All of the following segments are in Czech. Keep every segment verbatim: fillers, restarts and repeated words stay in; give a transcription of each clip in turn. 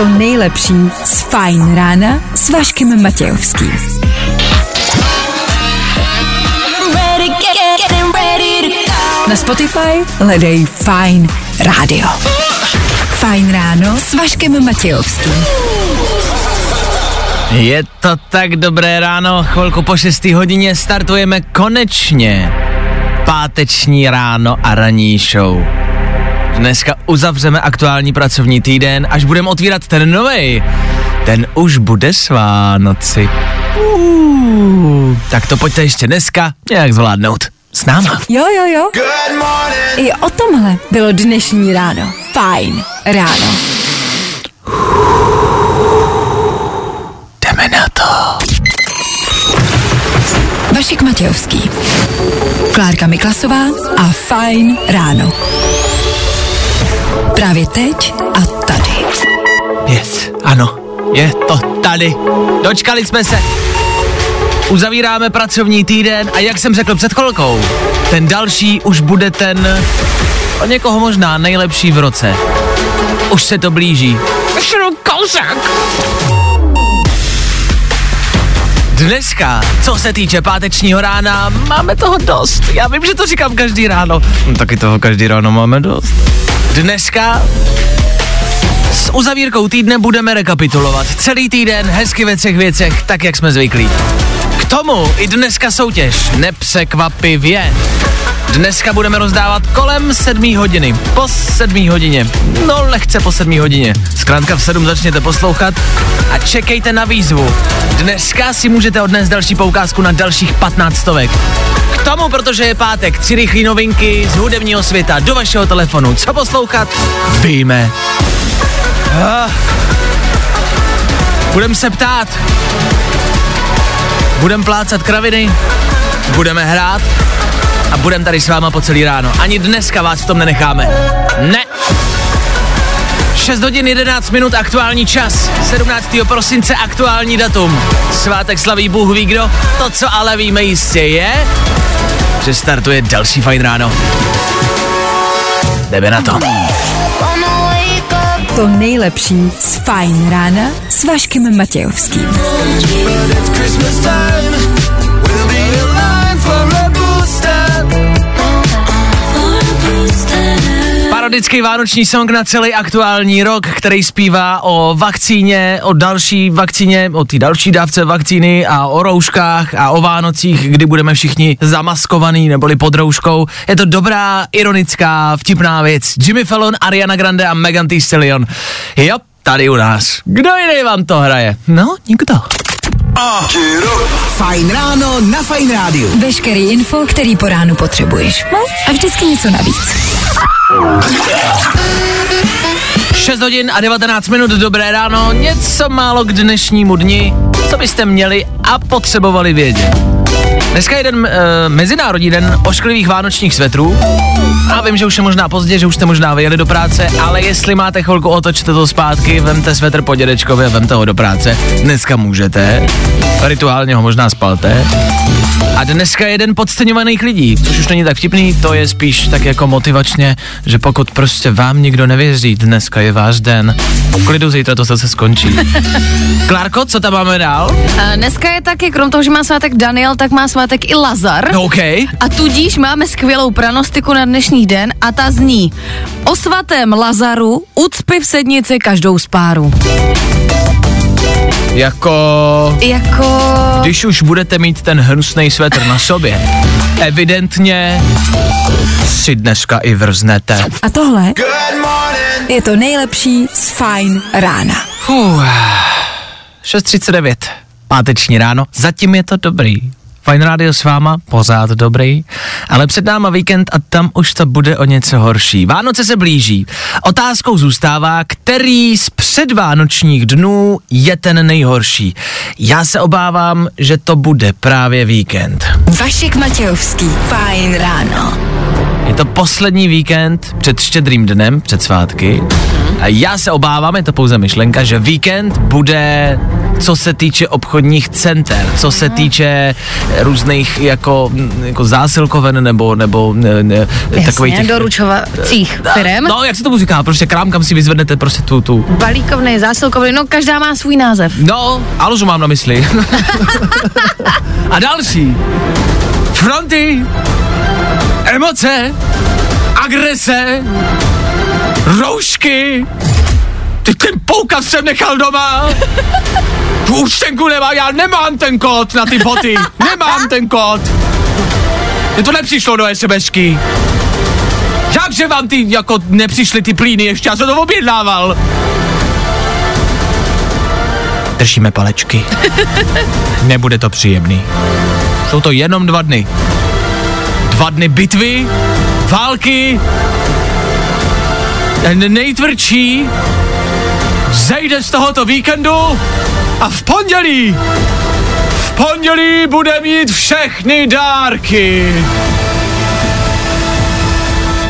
To nejlepší z Fajn rána s Vaškem Matějovským. Na Spotify hledej Fajn rádio. Fajn ráno s Vaškem Matějovským. Je to tak, dobré ráno, chvilku po šestý hodině startujeme konečně páteční ráno a ranní show. Dneska uzavřeme aktuální pracovní týden, až budeme otvírat ten novej. Ten už bude svánoci. Uuu, tak to pojďte ještě dneska nějak zvládnout. S náma. Jo, jo, jo. I o tomhle bylo dnešní ráno. Fajn ráno. Jdeme na to. Vašek Matějovský, Klárka Miklasová a Fajn ráno. Právě teď a tady. Yes, ano, je to tady. Dočkali jsme se. Uzavíráme pracovní týden a jak jsem řekl před chvilkou, ten další už bude ten od někoho možná nejlepší v roce. Už se to blíží. Kousek. Dneska, co se týče pátečního rána, máme toho dost. Já vím, že to říkám každý ráno. No, taky toho každý ráno máme dost. Dneska s uzavírkou týdne budeme rekapitulovat celý týden hezky ve třech věcech, tak jak jsme zvyklí. K tomu i dneska soutěž, nepřekvapivě. Dneska budeme rozdávat kolem sedmé hodiny, po sedmé hodině, no lehce po sedmé hodině. Zkrátka v sedm začněte poslouchat a čekejte na výzvu. Dneska si můžete odnést další poukázku na dalších patnáctovek. K tomu, protože je pátek, tři rychlé novinky z hudebního světa do vašeho telefonu. Co poslouchat, víme. Ah. Budeme se ptát. Budeme plácat kraviny, budeme hrát a budeme tady s váma po celý ráno. Ani dneska vás v tom nenecháme. Ne! šest hodin jedenáct minut aktuální čas, sedmnáctého prosince aktuální datum. Svátek slaví Bůh ví kdo, to co ale víme jistě je, že startuje další Fajn ráno. Jdeme na to. To nejlepší z Fajn rána s Vaškem Matějovským. Parodický vánoční song na celý aktuální rok, který zpívá o vakcíně, o další vakcíně, o té další dávce vakcíny a o rouškách a o Vánocích, kdy budeme všichni zamaskovaný neboli pod rouškou. Je to dobrá, ironická, vtipná věc. Jimmy Fallon, Ariana Grande a Megan Thee Stallion. Jo, tady u nás. Kdo jiný vám to hraje? No, nikdo. A Fajn ráno na Fajn rádiu. Veškerý info, který po ránu potřebuješ. No? A vždycky něco navíc. šest hodin a devatenáct minut, dobré ráno, něco málo k dnešnímu dni, co byste měli a potřebovali vědět. Dneska je den, e, mezinárodní den ošklivých vánočních svetrů. A vím, že už je možná pozdě, že už jste možná vyjeli do práce, ale jestli máte chvilku, otočte to zpátky, vemte svetr po dědečkovi a vemte ho do práce. Dneska můžete, rituálně ho možná spalte. A dneska je den podceňovaných lidí, což už není tak vtipný, to je spíš tak jako motivačně, že pokud prostě vám nikdo nevěří, dneska je váš den. V klidu, zítra to se skončí. Klárko, co tam máme dál? A dneska je taky, krom toho, že má svátek Daniel, tak má svátek i Lazar. Okay. A tudíž máme skvělou pranostiku na dnešní den a ta zní: o svatém Lazaru ucpi v sednici každou z párů. Jako... Jako... Když už budete mít ten hnusnej svetr na sobě, evidentně si dneska i vrznete. A tohle je to nejlepší z Fajn rána. Fuh, šest třicet devět, páteční ráno, zatím je to dobrý. Fajn rádio s váma, pořád dobrý, ale před náma víkend a tam už to bude o něco horší. Vánoce se blíží. Otázkou zůstává, který z předvánočních dnů je ten nejhorší. Já se obávám, že to bude právě víkend. Vašek Matějovský, Fajn ráno. Je to poslední víkend před štědrým dnem, před svátky. Já se obávám, je to pouze myšlenka, že víkend bude, co se týče obchodních center, co se týče různých jako, jako zásilkoven nebo, nebo ne, ne, jasně, takových těch doručovacích firem. No, jak se tomu říká, prostě krám, kam si vyzvednete prostě tu, tu. Balíkovny, zásilkovny, no každá má svůj název. No, Alžu mám na mysli. A další. Fronty, emoce, agrese, roušky, ty ten poukaz jsem nechal doma, tu účtenku nemám, já nemám ten kód na ty boty, nemám ten kód, mě to nepřišlo do SMSky, jakže vám ty jako nepřišly ty plíny ještě, já jsem to objednával. Držíme palečky, nebude to příjemný, jsou to jenom dva dny, dva dny bitvy, války. Ten nejtvrdší zejde z tohoto víkendu a v pondělí, v pondělí bude mít všechny dárky.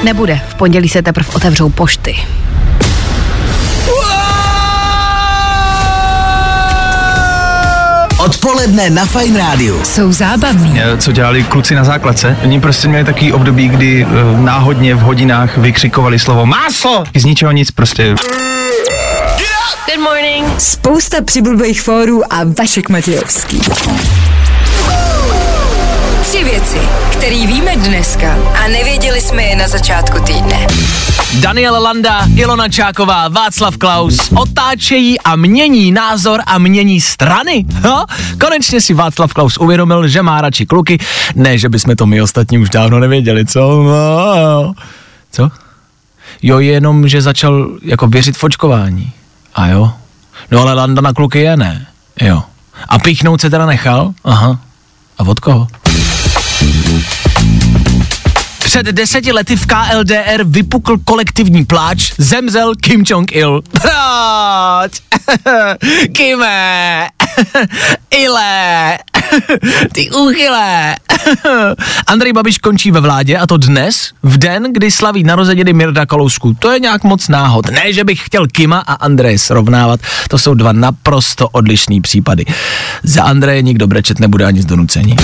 Nebude, v pondělí se teprve otevřou pošty. Odpoledne na Fajn Rádiu jsou zábavní. Co dělali kluci na základce? Oni prostě měli takový období, kdy náhodně v hodinách vykřikovali slovo máslo. Z ničeho nic prostě. Good morning. Spousta přibulbých fórů a Vašek Matějovský. Tři věci, které víme dneska a nevěděli jsme je na začátku týdne. Daniela Landa, Ilona Čáková, Václav Klaus otáčejí a mění názor a mění strany. No, konečně si Václav Klaus uvědomil, že má radši kluky. Ne, že bychom to my ostatní už dávno nevěděli, co? No. Co? Jo, jenom, že začal jako věřit v očkování. A jo? No ale Landa na kluky je, ne? Jo. A píchnout se teda nechal? Aha. A od koho? Před deseti lety v K L D R vypukl kolektivní pláč, zemřel Kim Jong-il. Proč? Kime, Ile, ty úchyle. Andrej Babiš končí ve vládě a to dnes, v den, kdy slaví narozeniny Myrda Kalouskou. To je nějak moc náhod. Ne, že bych chtěl Kima a Andreje srovnávat, to jsou dva naprosto odlišný případy. Za Andreje nikdo brečet nebude ani z donucení.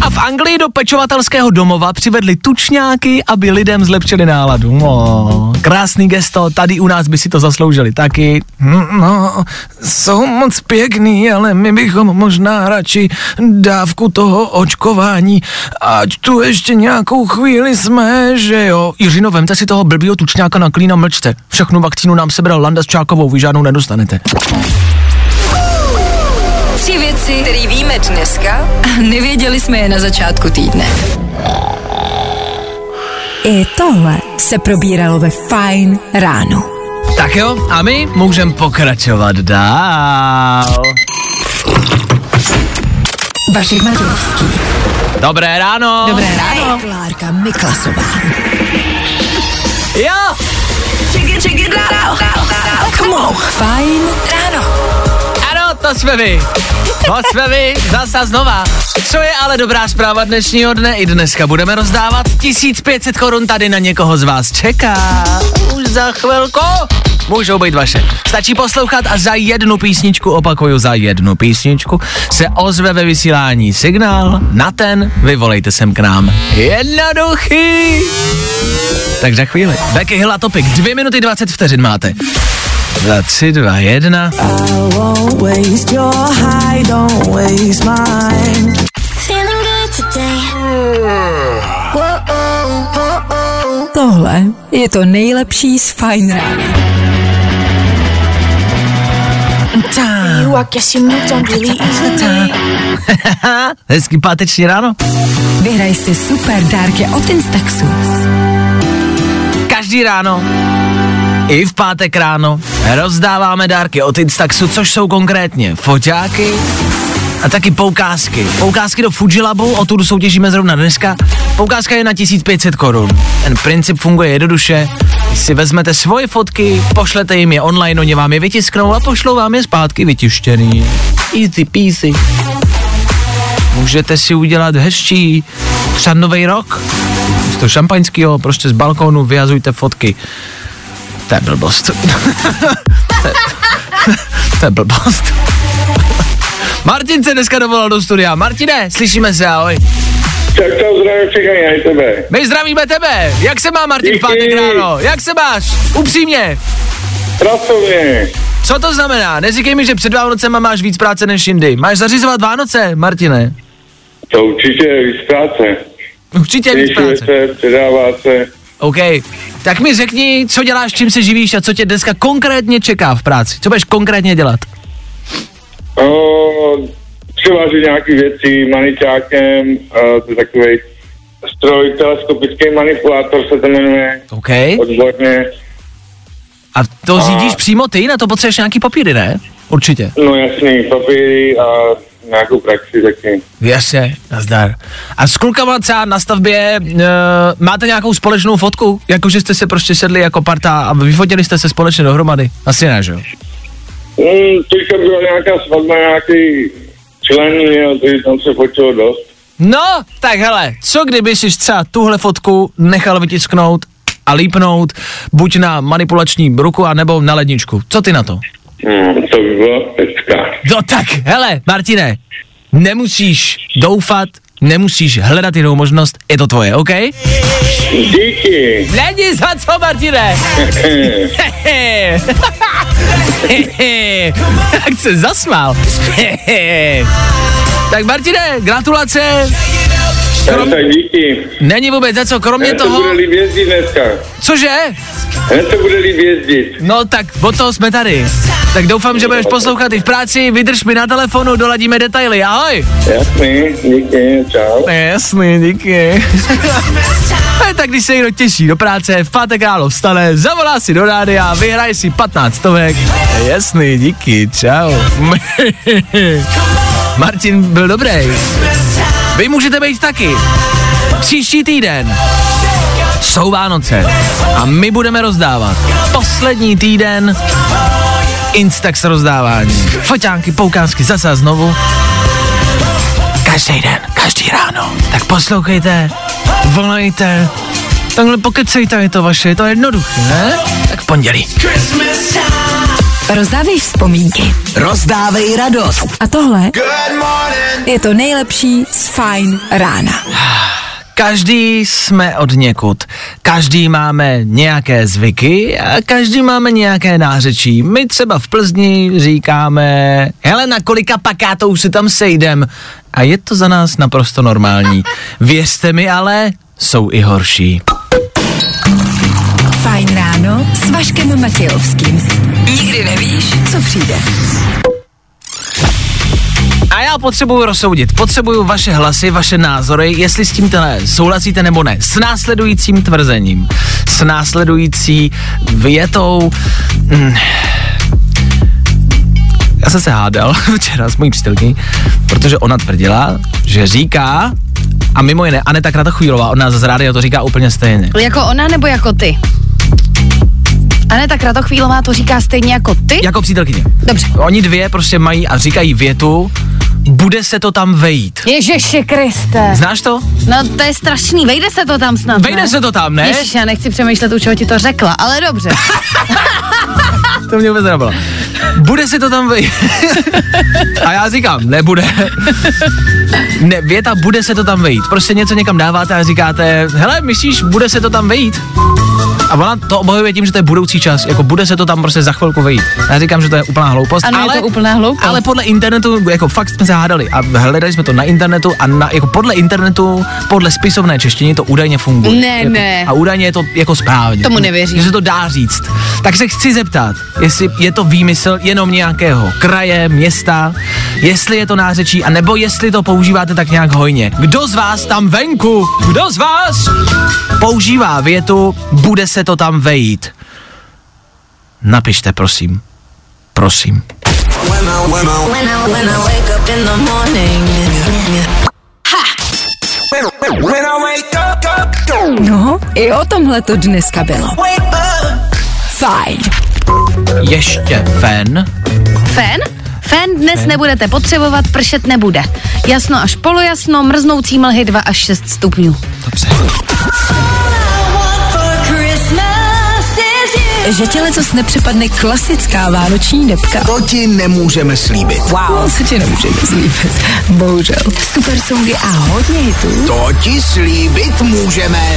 A v Anglii do pečovatelského domova přivedli tučňáky, aby lidem zlepšili náladu. No, krásný gesto, tady u nás by si to zasloužili taky. No, jsou moc pěkný, ale my bychom možná radši dávku toho očkování. Ať tu ještě nějakou chvíli jsme, že jo. Jiřino, vemte si toho blbýho tučňáka na klína, mlčte. Všechnu vakcínu nám sebral Landa s Čákovou, vy žádnou nedostanete. Tři věci, které víme dneska a nevěděli jsme je na začátku týdne. I tohle se probíralo ve Fajn ráno. Tak jo, a my můžeme pokračovat dál. Vašek Matějovský. Dobré ráno. Dobré ráno. Klárka Miklasová. Jo. Čekaj, čekaj, ráno. Come on. Fajn ráno. To jsme vy, to jsme vy, zase znova. Co je ale dobrá zpráva dnešního dne, i dneska budeme rozdávat tisíc pět set korun, tady na někoho z vás čeká. Už za chvilku můžou být vaše. Stačí poslouchat a za jednu písničku, opakuju, za jednu písničku se ozve ve vysílání signál, na ten vyvolejte sem k nám. Jednoduchý. Tak za chvíli. Becky Hill a Topik, dvě minuty dvacet vteřin máte. Za tři, dva, jedna. Tohle je to nejlepší z Fajn rána. Hezký páteční ráno. Vyhraj si super dárky od Instaxu. Každý ráno i v pátek ráno rozdáváme dárky od Instaxu, což jsou konkrétně foťáky a taky poukázky. Poukázky do Fujilabu, o tu soutěžíme zrovna dneska. Poukázka je na tisíc pět set korun. Ten princip funguje jednoduše. Si vezmete svoje fotky, pošlete jim je online, oni vám je vytisknou a pošlou vám je zpátky vytištěný. Easy peasy. Můžete si udělat hezčí třeba nový rok. Z toho šampaňského, prostě z balkónu vyhazujte fotky. To je blbost. to, je, to je blbost. Martin se dneska dovolal do studia. Martine, slyšíme se, ahoj. Tak to zdravím všechny, aj tebe. My zdravíme tebe. Jak se má Martin v pátek ráno? Jak se máš? Upřímně. Pracovně. Co to znamená? Neříkej mi, že před Vánocema máš víc práce než jindy. Máš zařizovat Vánoce, Martine? To určitě je víc práce. Určitě je víc práce. Se, předává se. OK, tak mi řekni, co děláš, čím se živíš a co tě dneska konkrétně čeká v práci. Co budeš konkrétně dělat? O, převážu nějaký věci maničákem, to je takový stroj, teleskopický manipulátor se to jmenuje. OK. Odborně. A to řídíš a... přímo ty? Na to potřebuješ nějaký papíry, ne? Určitě. No jasný, papíry a nějakou praxi taky. Jasně, nazdar. A s klukama třeba na stavbě e, máte nějakou společnou fotku? Jakože jste se prostě sedli jako parta a vyfotili jste se společně dohromady? Asi ne, že jo? Mm, teďka byla nějaká svatba, nějaký člen měl, který tam se fotilo dost. No, tak hele, co kdyby jsi třeba tuhle fotku nechal vytisknout a lípnout buď na manipulační bruku, anebo na ledničku? Co ty na to? Hmm, to by bylo pecka. No tak, hele, Martine, nemusíš doufat, nemusíš hledat jinou možnost, je to tvoje, OK? Díky. Není za co, Martine. Tak se zasmál. Tak Martine, gratulace. Krom... Tak, tak díky. Není vůbec za co, kromě to toho... bude líp jezdit dneska. Cože? Hned to bude líp jezdit. No tak, od toho jsme tady. Tak doufám, že budeš poslouchat i v práci, vydrž mi na telefonu, doladíme detaily, ahoj. Jasný, díky, čau. Jasný, díky. A tak když se někdo těší do práce, v pátek ráno vstane, zavolá si do rády a vyhraje si patnáct stovek. Jasný, díky, čau. Martin byl dobrý. Vy můžete být taky. Příští týden jsou Vánoce a my budeme rozdávat poslední týden Instax rozdávání. Foťánky, poukázky zase a znovu. Každý den, každý ráno. Tak poslouchejte, volejte, takhle pokecejte, je to vaše, je to jednoduché, ne? Tak v pondělí. Rozdávej vzpomínky. Rozdávej radost. A tohle je to nejlepší z Fajn rána. Každý jsme od někud. Každý máme nějaké zvyky a každý máme nějaké nářečí. My třeba v Plzni říkáme, hele, na kolika pakátou se tam sejdem. A je to za nás naprosto normální. Věřte mi ale, jsou i horší. Fajn ráno s Vaškem Matějovským. Nikdy nevíš, co přijde. A já potřebuju rozsoudit, potřebuju vaše hlasy, vaše názory, jestli s tím souhlasíte nebo ne. S následujícím tvrzením, s následující větou... Mm. Já jsem se hádal včera s mojí přítelkyní, protože ona tvrdila, že říká, a mimo jiné Aneta Kratochvílová od nás z rádia to říká úplně stejně. Jako ona nebo jako ty? Aneta Kratochvílová to říká stejně jako ty? Jako přítelkyně. Dobře. Oni dvě prostě mají a říkají větu, bude se to tam vejít. Ježiši Kriste. Znáš to? No to je strašný, vejde se to tam snad, Vejde ne? se to tam, ne? Ježiši, já nechci přemýšlet, u čeho ti to řekla, ale dobře. To mě vůbec nebylo. Bude se to tam vejít. A já říkám, nebude. Ne, věta, bude se to tam vejít. Prostě něco někam dáváte a říkáte, hele, myslíš, bude se to tam vejít? A ona to obhajuje tím, že to je budoucí čas, jako bude se to tam prostě za chvilku vejít. Já říkám, že to je úplná hloupost. Ano, ale, je to úplná hloupost. Ale podle internetu, jako fakt jsme se hádali a hledali jsme to na internetu a na, jako podle internetu, podle spisovné češtiny to údajně funguje. Ne, jako, ne. A údajně je to jako správně. Tomu nevěřím. Že se to dá říct. Tak se chci zeptat, jestli je to výmysl jenom nějakého kraje, města, jestli je to nářečí, a nebo jestli to používáte tak nějak hojně. Kdo z vás tam venku, kdo z vás používá větu, bude se to tam vejít? Napište, prosím. Prosím. No, i o tomhle to dneska bylo. Fajn. Ještě fen. Fen? Fén dnes Fén. nebudete potřebovat, pršet nebude. Jasno až polojasno, mrznoucí mlhy dva až šest stupňů. Dobře. že tě lecos nepřepadne klasická vánoční debka. To ti nemůžeme slíbit. Wow, co ti nemůžeme slíbit? Bohužel. Super songy a hodně hitů. To ti slíbit můžeme.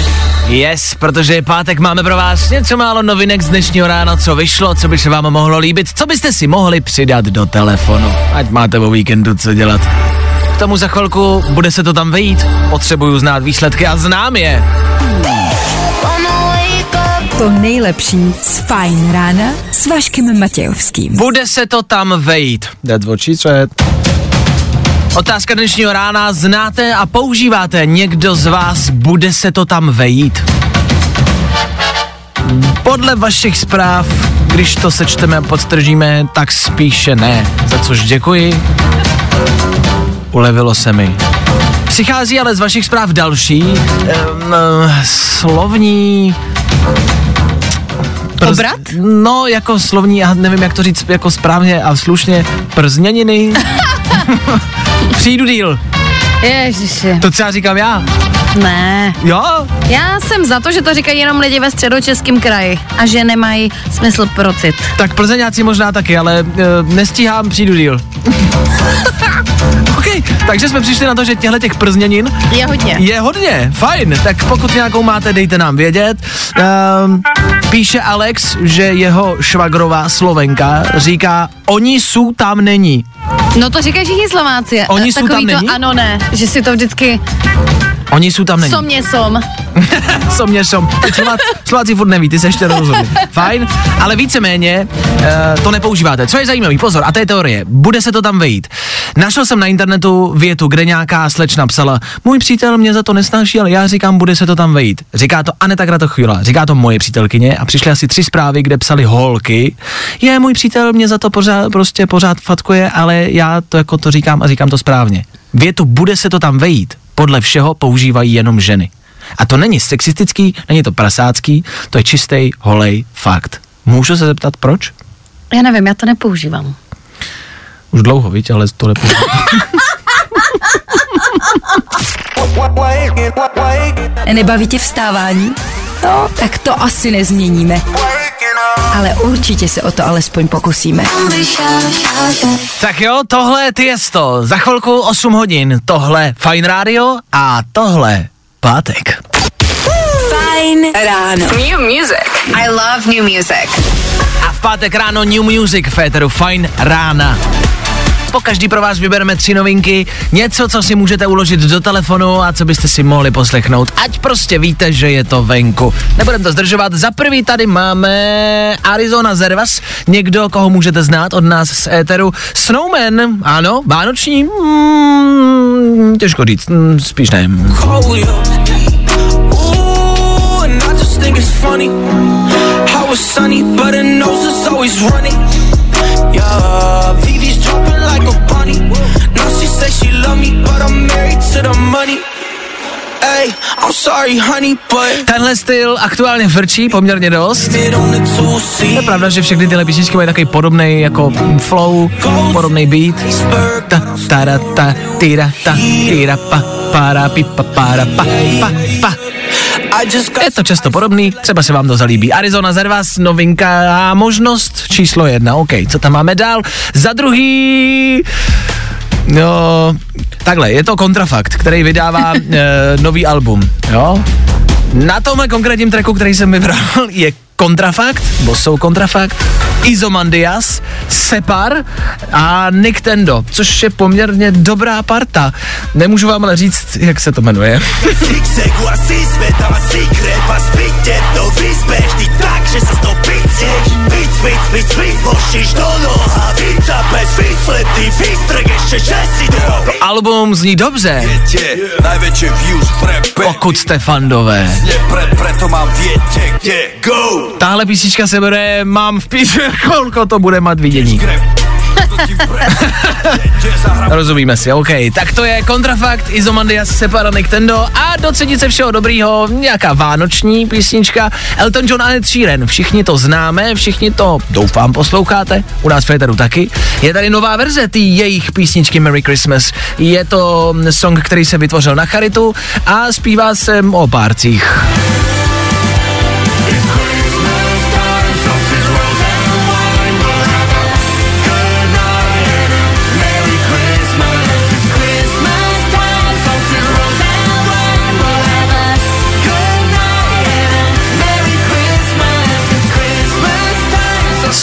Yes, protože je pátek, máme pro vás něco málo novinek z dnešního rána, co vyšlo, co by se vám mohlo líbit, co byste si mohli přidat do telefonu. Ať máte o víkendu co dělat. K tomu za chvilku, bude se to tam vejít. Potřebuju znát výsledky a znám je. To nejlepší z Fajn rána s Vaškem Matějovským. Bude se to tam vejít. That's what she said. Otázka dnešního rána, znáte a používáte někdo z vás, bude se to tam vejít? Podle vašich zpráv, když to sečteme a podtržíme, tak spíše ne. Za což děkuji. Ulevilo se mi. Přichází ale z vašich zpráv další um, slovní... Prz... Obrat? No, jako slovní, já nevím, jak to říct jako správně a slušně, przněniny. Přijdu díl. Ježiši. To třeba říkám já. Ne. Jo? Já jsem za to, že to říkají jenom lidi ve středočeském kraji a že nemají smysl pro cit. Tak plzeňáci možná taky, ale e, nestíhám, přijdu díl. OK, takže jsme přišli na to, že těchto těch przněnin je hodně. Je hodně, fajn. Tak pokud nějakou máte, dejte nám vědět. Ehm, píše Alex, že jeho švagrová Slovenka říká, oni jsou tam není. No to říkají všichni Slováci. Oni jsou tam není? Ano, ne, že si to vždycky... Oni jsou tam není. So mě som. so mě som. Slováci furt neví, ty se ještě nerozumí. Fajn, ale víceméně uh, to nepoužíváte. Co je zajímavý, pozor, a to je teorie, bude se to tam vejít. Našel jsem na internetu větu, kde nějaká slečna psala, můj přítel mě za to nesnáší, ale já říkám, bude se to tam vejít. Říká to Aneta Kratochvílová, říká to moje přítelkyně a přišly asi tři zprávy, kde psali holky. Je, můj přítel mě za to pořád, prostě pořád fatkuje, ale já to jako to říkám a říkám to správně. Větu, bude se to tam vejít. Podle všeho používají jenom ženy. A to není sexistický, není to prasácký, to je čistý, holej fakt. Můžu se zeptat, proč? Já nevím, já to nepoužívám. Už dlouho, víte, ale to nepoužívám. Nebaví tě vstávání? No, tak to asi nezměníme. Ale určitě se o to alespoň pokusíme. Tak jo, tohle ty jesto. Za chvilku osm hodin. Tohle Fajn rádio a tohle pátek. Fajn ráno. New music. I love new music. A v pátek ráno new music féteru Fajn rána. Po každý pro vás vybereme tři novinky, něco, co si můžete uložit do telefonu a co byste si mohli poslechnout, ať prostě víte, že je to venku. Nebudeme to zdržovat, za prvý tady máme Arizona Zervas, někdo, koho můžete znát od nás z éteru, Snowman, ano, vánoční, mm, těžko říct, mm, spíš ne. Tenhle styl aktuálně vrčí poměrně dost. Je pravda, že všechny tyhle písničky mají takový podobný jako flow, podobný beat. Ta ta ta tira ta tira pa para pi pa para pa pa pa. Je to často podobný, třeba se vám to zalíbí. Arizona Zervas, novinka a možnost číslo jedna. OK, co tam máme dál? Za druhý... No, takhle, je to Kontrafakt, který vydává e, nový album, jo? Na tomhle konkrétním tracku, který jsem vybral, je Kontrafakt, bo jsou Kontrafakt, Izomandias, Separ a Nick Tendo, což je poměrně dobrá parta. Nemůžu vám ale říct, jak se to jmenuje. Album zní dobře. Pokud jste fandové. Tahle písnička se bude Mám v písně, kolko to bude mat vidění. Rozumíme si, OK. Tak to je Kontrafakt, Izomandias, Separ, Nick Tendo a do třetice všeho dobrýho nějaká vánoční písnička Elton John a Ed Sheeran. Všichni to známe, všichni to, doufám, posloucháte. U nás v Féteru taky. Je tady nová verze té jejich písničky Merry Christmas. Je to song, který se vytvořil na charitu a zpívá se o párcích.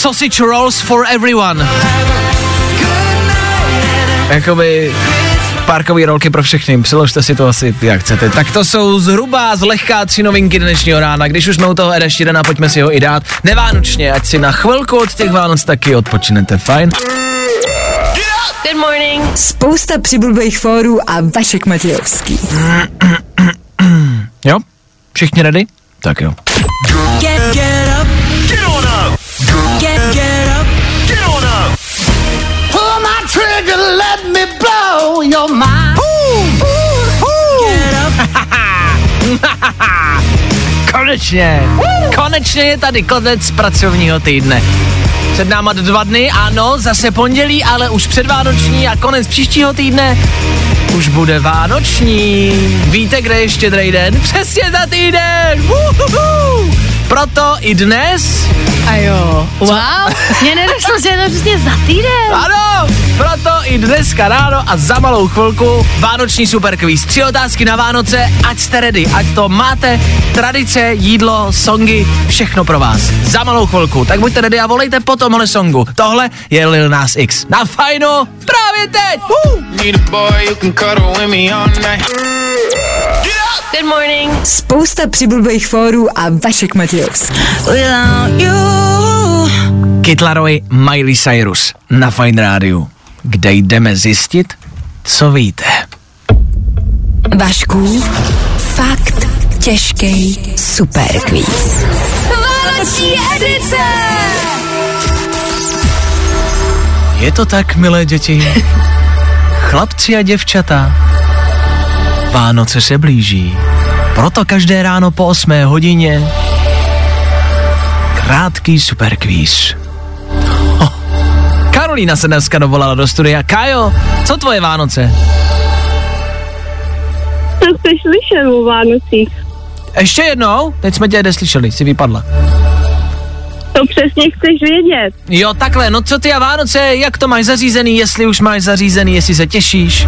sausage rolls for everyone. Jakoby párkový rolky pro všechny, přeložte si to asi jak chcete. Tak to jsou zhruba zlehká tři novinky dnešního rána, když už jsme u toho Eda Sheerana, pojďme si ho i dát nevánočně, ať si na chvilku od těch Vánoc taky odpočinete, fajn? Good morning. Spousta přibulbých fórů a Vašek Matějovský. Jo? Všichni ready? Tak jo. Get, get up. Get on up. Get, get up. Get on up. Pull my trigger, let me blow your mind. Ooh, ooh, ooh. Get up. Konečně. Konečně je tady konec pracovního týdne. Před náma dva dny, ano, zase pondělí, ale už předvánoční a konec příštího týdne už bude vánoční. Víte, kde je Štědrý den? Přesně za týden! Uhuhu. Proto i dnes... A jo, wow, mě nedošlo, že je to přesně za týden. Ano, proto i dneska ráno a za malou chvilku vánoční superkvíz. Tři otázky na Vánoce, ať jste ready, ať to máte, tradice, jídlo, songy, všechno pro vás. Za malou chvilku, tak buďte ready a volejte po tomhle songu. Tohle je Lil Nas X. Na fajnu právě teď! Uh. Good morning. Spousta přibulbých fórů a Vašek Matějovský. Kid Laroi, Miley Cyrus na Fajn Rádiu, kde jdeme zjistit, co víte. Vašku, fakt těžký superkvíz. Vánoční edice! Je to tak, milé děti? Chlapci a děvčata, Vánoce se blíží, proto každé ráno po osmé hodině krátký superkvíz. Oh. Karolína se dneska dovolala do studia. Kájo, co tvoje Vánoce? Co jste slyšel o Vánocích? Ještě jednou? Teď jsme tě neslyšeli, jsi vypadla. To přesně chceš vědět. Jo, takhle, no co ty a Vánoce, jak to máš zařízený, jestli už máš zařízený, jestli se těšíš?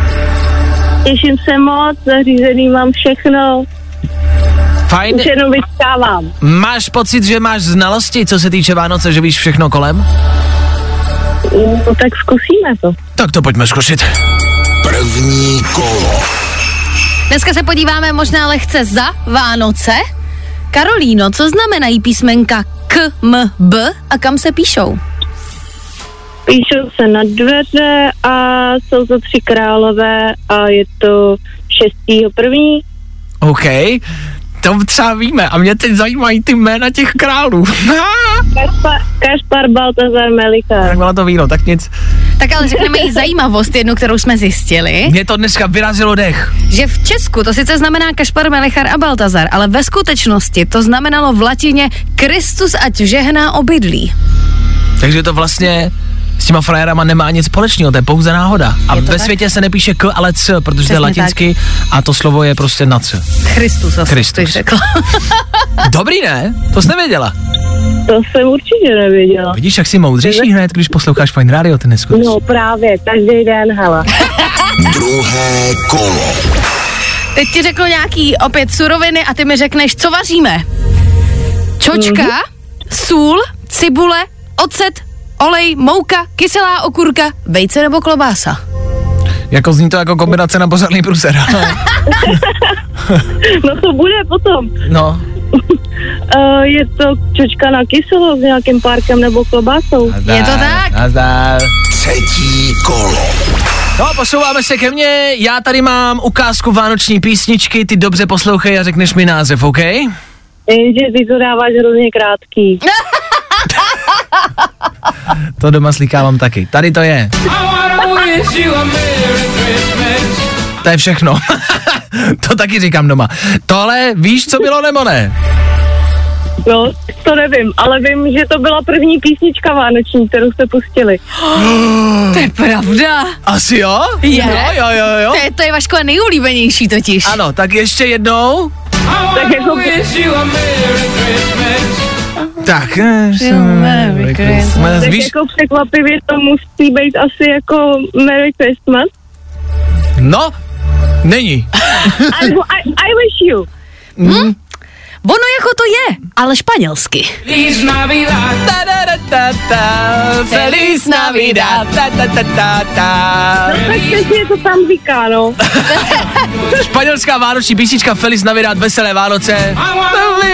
Těším se moc, zařízený mám všechno. Fajn. Už jenom vyčkávám. Máš pocit, že máš znalosti, co se týče Vánoce, že víš všechno kolem? No tak zkusíme to. Tak to pojďme zkusit. První kolo. Dneska se podíváme možná lehce za Vánoce. Karolíno, co znamenají písmenka K, M, B a kam se píšou? Píšou se na dveře a jsou to tři králové a je to šestýho první. OK, to třeba víme a mě teď zajímají ty jména těch králů. Kašpar, Kašpar, Baltazar, Melikár. Tak bylo to víno, tak nic. Tak ale řekneme i zajímavost jednu, kterou jsme zjistili. Mě to dneska vyrazilo dech. Že v Česku to sice znamená Kašpar, Melichar a Baltazar, ale ve skutečnosti to znamenalo v latině Kristus ať žehná obydlí. Takže to vlastně... S těma frajerama nemá nic společného, to je pouze náhoda. A ve tak? světě se nepíše K, ale C, protože přesně to je latinsky tak. A to slovo je prostě na C. Christus, asi Christus. Ty řekla. Dobrý, ne? To jsi nevěděla. To jsem určitě nevěděla. Vidíš, jak jsi moudřejší hned, když posloucháš Fajn Rádio, ty neskutečný. No právě, každý den, hala. Druhé kolo. Teď ti řeknu nějaký opět suroviny a ty mi řekneš, co vaříme. Čočka, mm-hmm. sůl, cibule, ocet, olej, mouka, kyselá okurka, vejce nebo klobása. Jako zní to jako kombinace na pořádný průser. No to bude potom. No. Uh, je to čočka na kyselo s nějakým párkem nebo klobásou. Nazdar, je to tak? Nazdar. Třetí kolo. No a posouváme se ke mně. Já tady mám ukázku vánoční písničky, ty dobře poslouchej a řekneš mi název, OK? Jenže ty to dáváš hrozně krátký. To doma slíkávám taky. Tady to je. To je všechno. To taky říkám doma. Tohle víš, co bylo, nebo ne? No, to nevím, ale vím, že to byla první písnička vánoční, kterou jste pustili. To je pravda. Asi jo? Je. No, jo, jo, jo. To je, to je Vaško nejulíbenější totiž. Ano, tak ještě jednou. Tak jako... Tak, Merry Christmas. Tak jako překvapivě to musí být asi jako Merry Christmas. No, není. I, I, I wish you. Mm. Ono jako to je, ale španělsky. Feliz Navidad, ta ta ta ta, Feliz Navidad, ta ta ta ta ta. No tak přesně to tam říká, no. Španělská vánoční písnička Feliz Navidad, veselé Vánoce.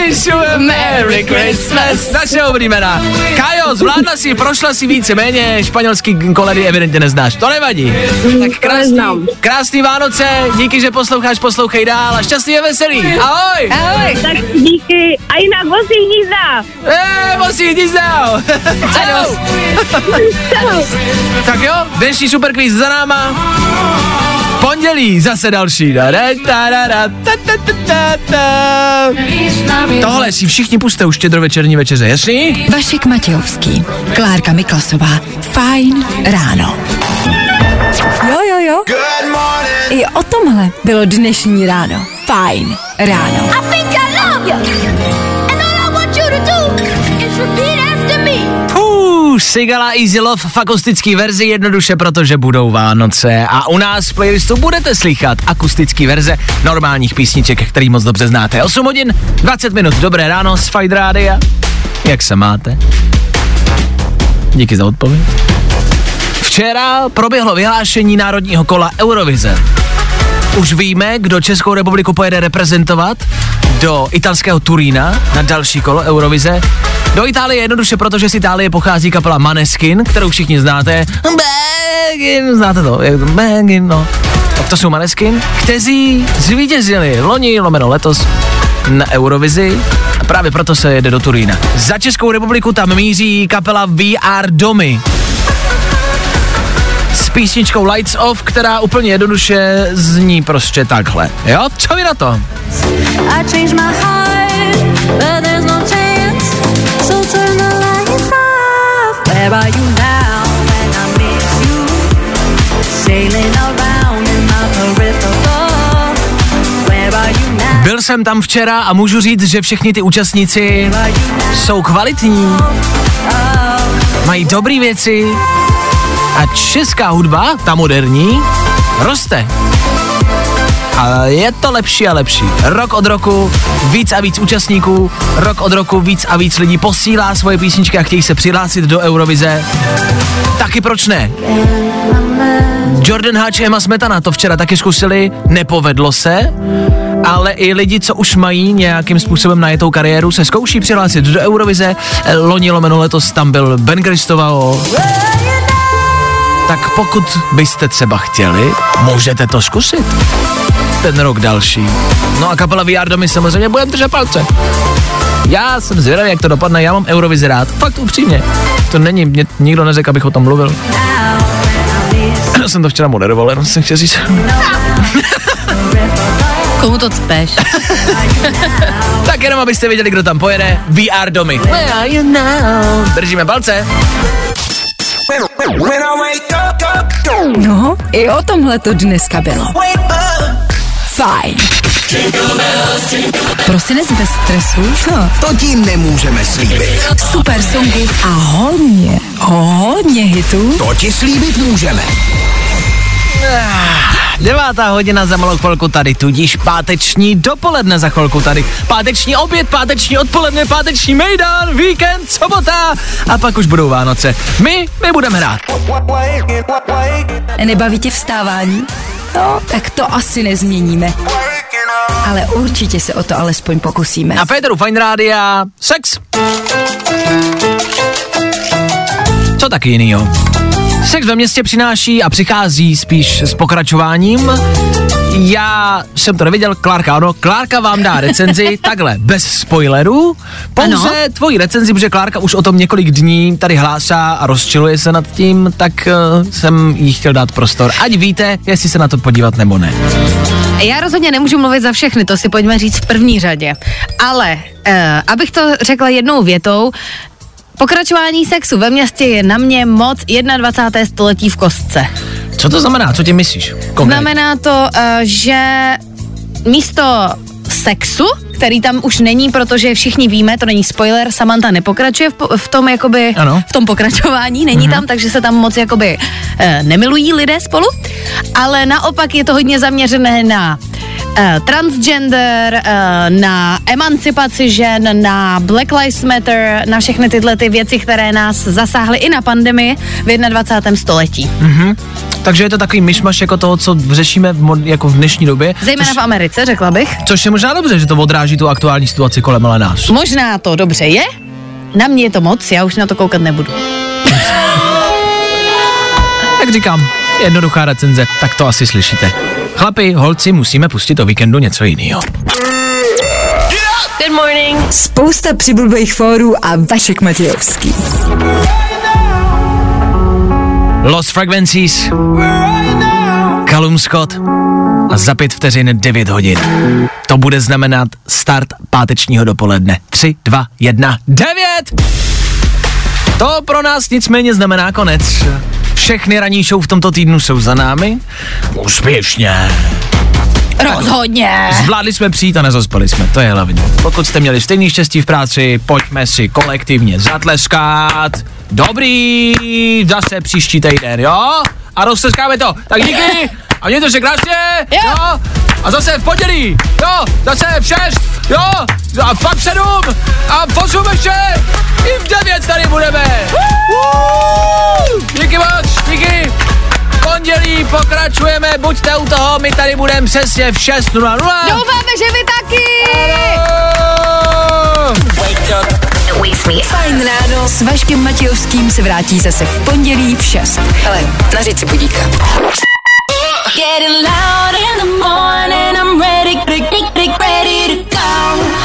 Wish you a Merry Christmas. Začne obrý jména. Kajo, zvládla si, prošla si víceméně, španělský koledy evidentně neznáš, to nevadí. Tak krásný, krásný Vánoce, díky, že posloucháš, poslouchej dál a šťastný a veselý. Ahoj. Ahoj. Tak díky, a jinak vosí hnízda. Eee, vosí hnízda. Čau. Tak jo, dnešní super kvíz za náma. Pondělí zase další. Tohle si všichni puste už štědrovečerní večeře, jasný? Vašek Matějovský, Klárka Miklasová, Fajn ráno. Jo, jo, jo. I o tomhle bylo dnešní ráno. Fajn ráno. I think I love you. And all I want you to do is repeat after me. Sigala Easy Love v akustický verzi, jednoduše protože budou Vánoce a u nás v playlistu budete slychat akustický verze normálních písniček, který moc dobře znáte. osm hodin, dvacet minut, dobré ráno z Fajn Rádia. Jak se máte? Díky za odpověď. Včera proběhlo vyhlášení národního kola Eurovize. Už víme, kdo Českou republiku pojede reprezentovat do italského Turína na další kolo Eurovize. Do Itálie jednoduše, protože z Itálie pochází kapela Maneskin, kterou všichni znáte. Begin, znáte to? Begin, no. To jsou Maneskin, kteří zvítězili loni, lomeno letos na Eurovizi a právě proto se jede do Turína. Za Českou republiku tam míří kapela V R Domy s písničkou Lights Off, která úplně jednoduše zní prostě takhle. Jo, co vy na to? Byl jsem tam včera a můžu říct, že všichni ty účastníci jsou kvalitní, mají dobrý věci a česká hudba, ta moderní, roste. A je to lepší a lepší. Rok od roku víc a víc účastníků, rok od roku víc a víc lidí posílá svoje písničky a chtějí se přihlásit do Eurovize. Taky proč ne? Jordan Haček, Emma Smetana to včera taky zkusili, nepovedlo se, ale i lidi, co už mají nějakým způsobem najetou kariéru, se zkouší přihlásit do Eurovize. Loni lomeno letos tam byl Ben Cristovao. Tak pokud byste třeba chtěli, můžete to zkusit. Ten rok další. No a kapela V R Domy samozřejmě budeme držet palce. Já jsem zvědavý, jak to dopadne, já mám Eurovizi rád. Fakt upřímně. To není, mě nikdo neřekl, abych o tom mluvil. Já jsem to včera moderoval, jenom jsem chtěl říct. Komu to cpeš? Tak jenom, abyste věděli, kdo tam pojede. V R Domy. Držíme palce. No, i o tomhle to dneska bylo. Fajn. Prosinec bez stresu? No, to tím nemůžeme slíbit. Super songy a hodně, hodně hitů. To ti slíbit můžeme. Devátá hodina za malou chvilku tady, tudíž páteční dopoledne za chvilku tady. Páteční oběd, páteční odpoledne, páteční mejdan, víkend, sobota a pak už budou Vánoce. My, my budeme hrát. Nebaví tě vstávání? No, tak to asi nezměníme. Ale určitě se o to alespoň pokusíme. Na Féteru Fajn Rádia sex. Co taky jinýho? Sex ve městě přináší a přichází spíš s pokračováním. Já jsem to neviděl, Klárka ano, Klárka vám dá recenzi, takhle, bez spoilerů, pouze ano. Tvoji recenzi, protože Klárka už o tom několik dní tady hlásá a rozčiluje se nad tím, tak uh, jsem jí chtěl dát prostor, ať víte, jestli se na to podívat nebo ne. Já rozhodně nemůžu mluvit za všechny, to si pojďme říct v první řadě, ale uh, abych to řekla jednou větou, pokračování sexu ve městě je na mě moc dvacátého prvního století v kostce. Co to znamená? Co tím myslíš? Konkrétně? Znamená to, že místo sexu, který tam už není, protože všichni víme, to není spoiler, Samantha nepokračuje v tom jakoby, ano. v tom pokračování, není mm-hmm. tam, takže se tam moc jakoby nemilují lidé spolu, ale naopak je to hodně zaměřené na transgender, na emancipaci žen, na Black Lives Matter, na všechny tyhle ty věci, které nás zasáhly i na pandemii v dvacátém prvním století. Mm-hmm. Takže je to takový myšmaš jako toho, co řešíme v mod, jako v dnešní době. Zejména což, v Americe, řekla bych. Což je možná dobře, že to odráží tu aktuální situaci kolem ale nás. Možná to dobře je, na mě je to moc, já už na to koukat nebudu. Tak říkám, jednoduchá recenze, tak to asi slyšíte. Chlapi, holci, musíme pustit o víkendu něco jiného. Good morning. Spousta přibulbých fórů a Vašek Matějovský. Lost Frequencies, Calum Scott a za pět vteřin devět hodin. To bude znamenat start pátečního dopoledne. tři, dva, jedna, devět! To pro nás nicméně znamená konec. Všechny ranní show v tomto týdnu jsou za námi. Úspěšně. Rozhodně. Zvládli jsme přijít a nezaspali jsme, to je hlavně. Pokud jste měli stejný štěstí v práci, pojďme si kolektivně zatleskat. Dobrý, zase příští týden, jo? A roztleskáme to. Tak díky a mějte se krásně, jo? A zase v pondělí, jo? Zase v šest, jo? A pak v sedm a v osm ještě i v devět tady budeme. Díky moc, díky. Pondělí pokračujeme, buďte u toho, my tady budeme přesně v šest nula nula. Doufáme, že vy taky. Fajn ráno s Vaškem Matějovským se vrátí zase v pondělí v šest. Hele, nařiď si budíka.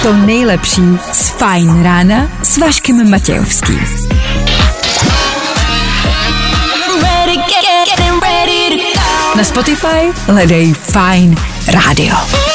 To nejlepší z Fajn rána s Vaškem Matějovským. Na Spotify hledej Fajn Radio.